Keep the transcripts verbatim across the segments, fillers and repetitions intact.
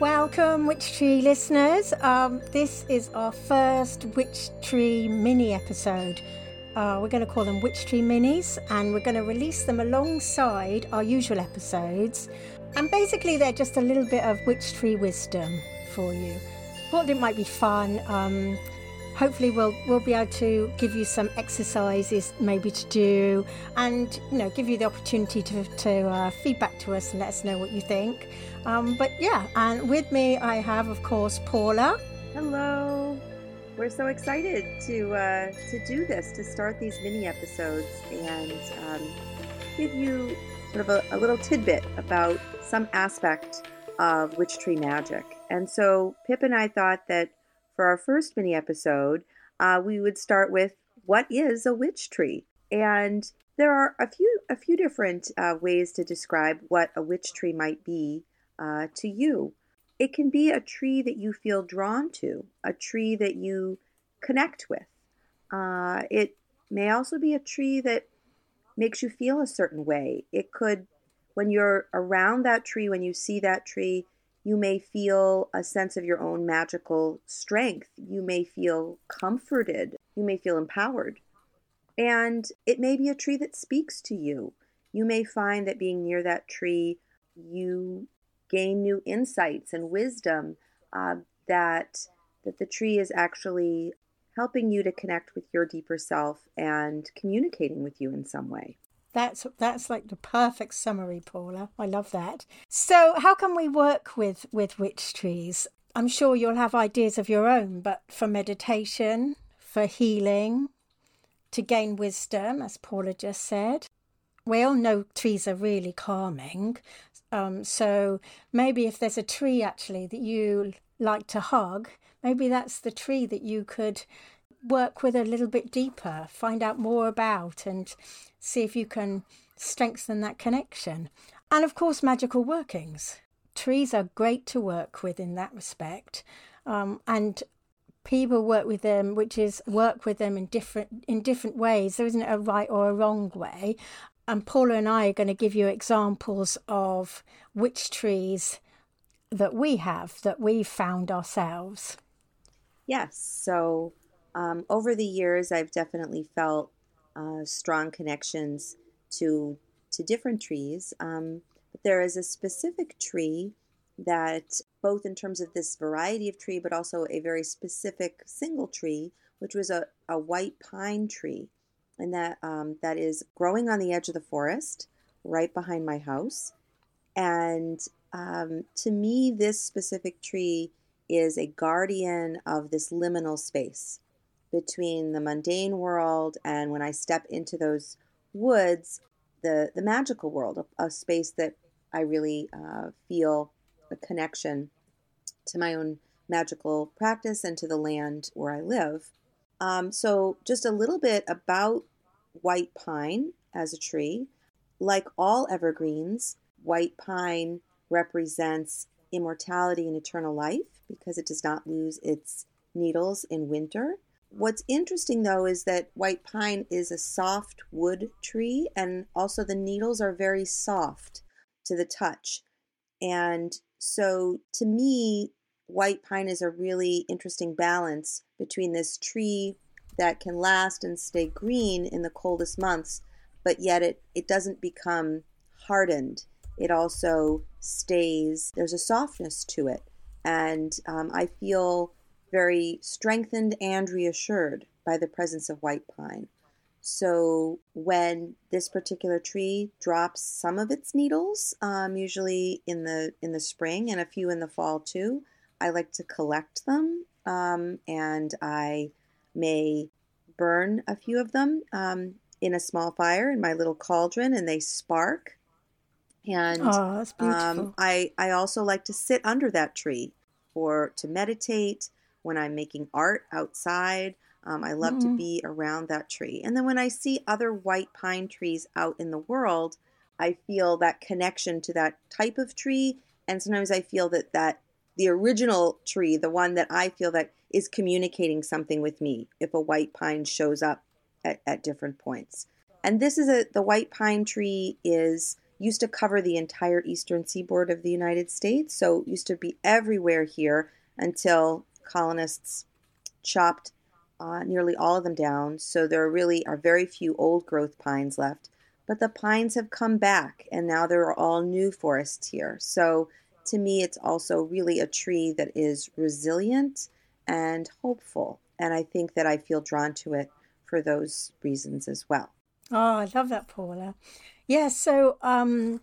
Welcome, Witch Tree listeners. Um, this is our first Witch Tree mini episode. Uh, we're going to call them Witch Tree Minis, and we're going to release them alongside our usual episodes. And basically, they're just a little bit of Witch Tree wisdom for you. Thought it might be fun. Um, hopefully, we'll we'll be able to give you some exercises maybe to do, and you know, give you the opportunity to to uh, feedback to us and let us know what you think. Um, but yeah, and with me, I have, of course, Paula. Hello. We're so excited to uh, to do this, to start these mini episodes, and um, give you sort of a, a little tidbit about some aspect of Witch Tree magic. And so Pip and I thought that for our first mini episode, uh, we would start with what is a witch tree, and there are a few a few different uh, ways to describe what a witch tree might be uh, to you. It can be a tree that you feel drawn to, a tree that you connect with. Uh, it may also be a tree that makes you feel a certain way. It could, when you're around that tree, when you see that tree, you may feel a sense of your own magical strength. You may feel comforted. You may feel empowered. And it may be a tree that speaks to you. You may find that being near that tree, you gain new insights and wisdom uh, that that the tree is actually helping you to connect with your deeper self and communicating with you in some way. That's that's like the perfect summary, Paula. I love that. So how can we work with, with witch trees? I'm sure you'll have ideas of your own, but for meditation, for healing, to gain wisdom, as Paula just said. We all know trees are really calming. Um, so maybe if there's a tree actually that you like to hug, maybe that's the tree that you could work with a little bit deeper, find out more about and see if you can strengthen that connection. And of course, magical workings. Trees are great to work with in that respect. Um, and people work with them, which is work with them in different in different ways. There isn't a right or a wrong way. And Paula and I are going to give you examples of witch trees that we have, that we found ourselves. Yes. So um, over the years, I've definitely felt uh, strong connections to to different trees. Um, but there is a specific tree that, both in terms of this variety of tree, but also a very specific single tree, which was a, a white pine tree. And that um, that is growing on the edge of the forest, right behind my house. And um, to me, this specific tree is a guardian of this liminal space between the mundane world and when I step into those woods, the, the magical world, a, a space that I really uh, feel a connection to my own magical practice and to the land where I live. Um, so just a little bit about white pine as a tree. Like all evergreens, white pine represents immortality and eternal life because it does not lose its needles in winter. What's interesting, though, is that white pine is a soft wood tree, and also the needles are very soft to the touch. And so to me, white pine is a really interesting balance between this tree that can last and stay green in the coldest months, but yet it, it doesn't become hardened. It also stays, there's a softness to it. And um, I feel very strengthened and reassured by the presence of white pine. So when this particular tree drops some of its needles, um, usually in the in the spring and a few in the fall too, I like to collect them, um, and I may burn a few of them um, in a small fire in my little cauldron, and they spark. And oh, that's beautiful. Um, I, I also like to sit under that tree or to meditate when I'm making art outside. Um, I love mm. to be around that tree. And then when I see other white pine trees out in the world, I feel that connection to that type of tree. And sometimes I feel that that the original tree, the one that I feel that is communicating something with me, if a white pine shows up at, at different points. And this is a, the white pine tree is used to cover the entire eastern seaboard of the United States, so it used to be everywhere here until colonists chopped uh, nearly all of them down. So there really are very few old growth pines left, but the pines have come back and now there are all new forests here. So to me, it's also really a tree that is resilient and hopeful. And I think that I feel drawn to it for those reasons as well. Oh, I love that, Paula. Yeah, so um,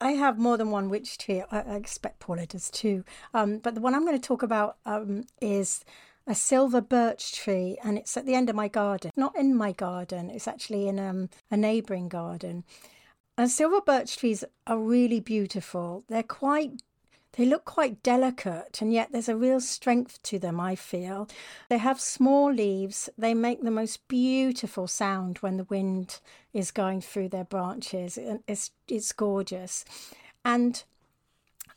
I have more than one witch tree. I, I expect Paula does too. Um, but the one I'm going to talk about um, is a silver birch tree, and it's at the end of my garden. Not in my garden. It's actually in um, a neighbouring garden. And silver birch trees are really beautiful. They're quite They look quite delicate, and yet there's a real strength to them, I feel. They have small leaves. They make the most beautiful sound when the wind is going through their branches. It's, it's gorgeous. And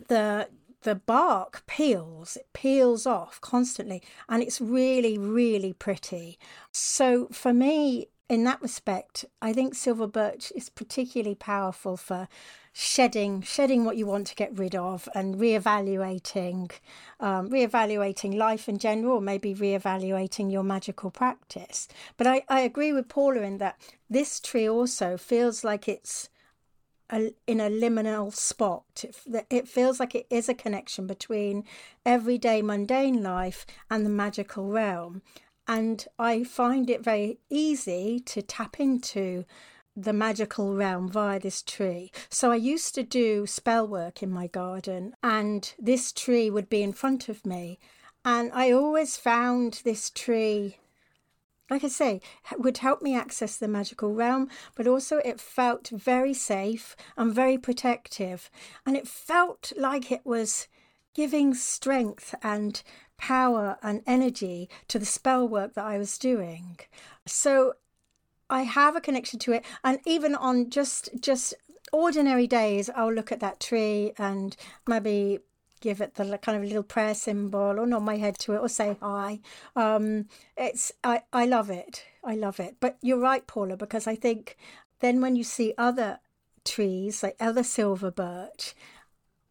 the the bark peels. It peels off constantly, and it's really, really pretty. So for me, in that respect, I think silver birch is particularly powerful for shedding shedding what you want to get rid of, and reevaluating um reevaluating life in general, maybe reevaluating your magical practice. But I, I agree with Paula in that this tree also feels like it's a, in a liminal spot. It, it feels like it is a connection between everyday mundane life and the magical realm, and I find it very easy to tap into the magical realm via this tree. So I used to do spell work in my garden, and this tree would be in front of me, and I always found this tree, like I say, would help me access the magical realm, but also it felt very safe and very protective, and it felt like it was giving strength and power and energy to the spell work that I was doing. So I have a connection to it, and even on just just ordinary days, I'll look at that tree and maybe give it the kind of little prayer symbol, or nod my head to it, or say hi. Um, it's I, I love it. I love it. But you're right, Paula, because I think then when you see other trees, like other silver birch,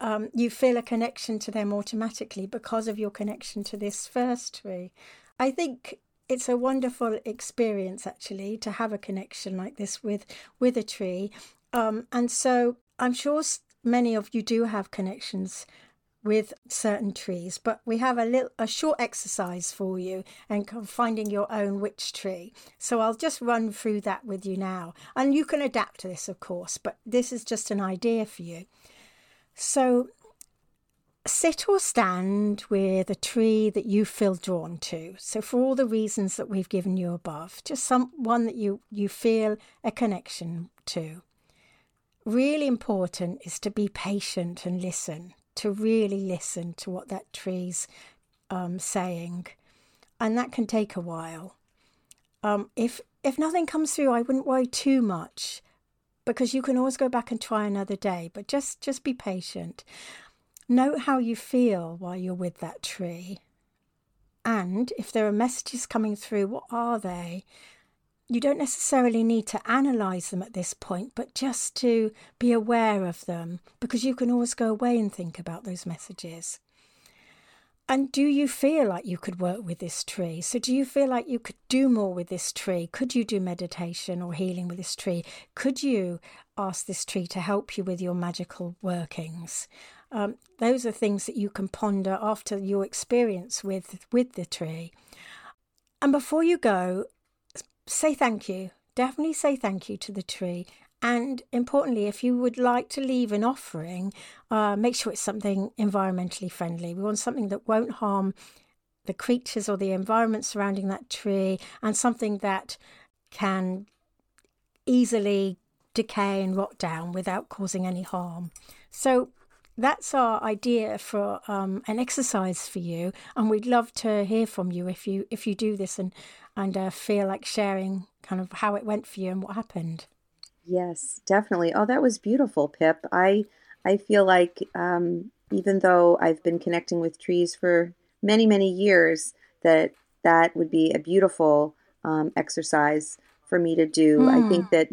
um, you feel a connection to them automatically because of your connection to this first tree. I think it's a wonderful experience, actually, to have a connection like this with with a tree. Um, and so I'm sure many of you do have connections with certain trees, but we have a little a short exercise for you in finding your own witch tree. So I'll just run through that with you now. And you can adapt to this, of course, but this is just an idea for you. So sit or stand with a tree that you feel drawn to. So for all the reasons that we've given you above, just some one that you, you feel a connection to. Really important is to be patient and listen, to really listen to what that tree's um, saying. And that can take a while. Um, if if nothing comes through, I wouldn't worry too much, because you can always go back and try another day, but just, just be patient. Note how you feel while you're with that tree. And if there are messages coming through, what are they? You don't necessarily need to analyse them at this point, but just to be aware of them, because you can always go away and think about those messages. And do you feel like you could work with this tree? So do you feel like you could do more with this tree? Could you do meditation or healing with this tree? Could you ask this tree to help you with your magical workings? Um, those are things that you can ponder after your experience with, with the tree. And before you go, say thank you. Definitely say thank you to the tree. And importantly, if you would like to leave an offering, uh, make sure it's something environmentally friendly. We want something that won't harm the creatures or the environment surrounding that tree, and something that can easily decay and rot down without causing any harm. So that's our idea for um, an exercise for you. And we'd love to hear from you if you if you do this and, and uh, feel like sharing kind of how it went for you and what happened. Yes, definitely. Oh, that was beautiful, Pip. I I feel like um, even though I've been connecting with trees for many, many years, that that would be a beautiful um, exercise for me to do. Mm. I think that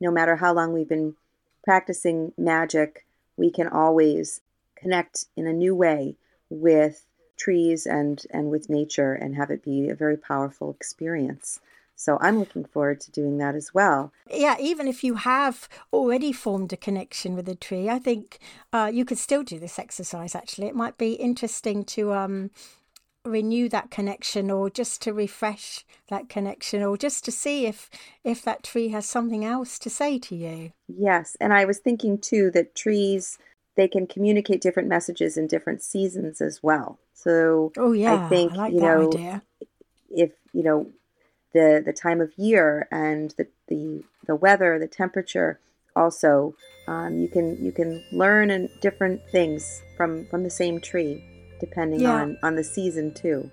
no matter how long we've been practicing magic, we can always connect in a new way with trees and, and with nature and have it be a very powerful experience. So I'm looking forward to doing that as well. Yeah, even if you have already formed a connection with a tree, I think uh, you could still do this exercise, actually. It might be interesting to um, renew that connection, or just to refresh that connection, or just to see if, if that tree has something else to say to you. Yes, and I was thinking too that trees, they can communicate different messages in different seasons as well. So oh, yeah. I think, I like you that know, idea. if, you know, the the time of year and the the, the weather, the temperature, also, um, you can you can learn and different things from, from the same tree, depending yeah. on, on the season too.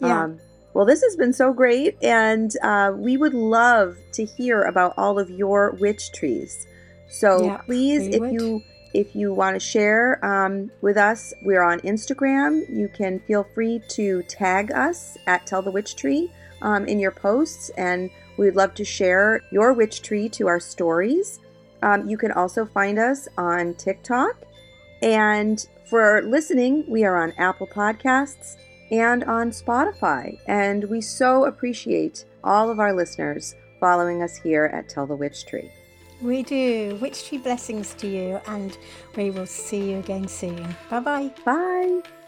Yeah. Um, well, this has been so great, and uh, we would love to hear about all of your witch trees. So yeah, please, if would. you... If you want to share um, with us, we're on Instagram. You can feel free to tag us at Tell the Witch Tree um, in your posts, and we'd love to share your witch tree to our stories. Um, you can also find us on TikTok. And for listening, we are on Apple Podcasts and on Spotify. And we so appreciate all of our listeners following us here at Tell the Witch Tree. We do. Witch Tree blessings to you, and we will see you again soon. Bye-bye. Bye.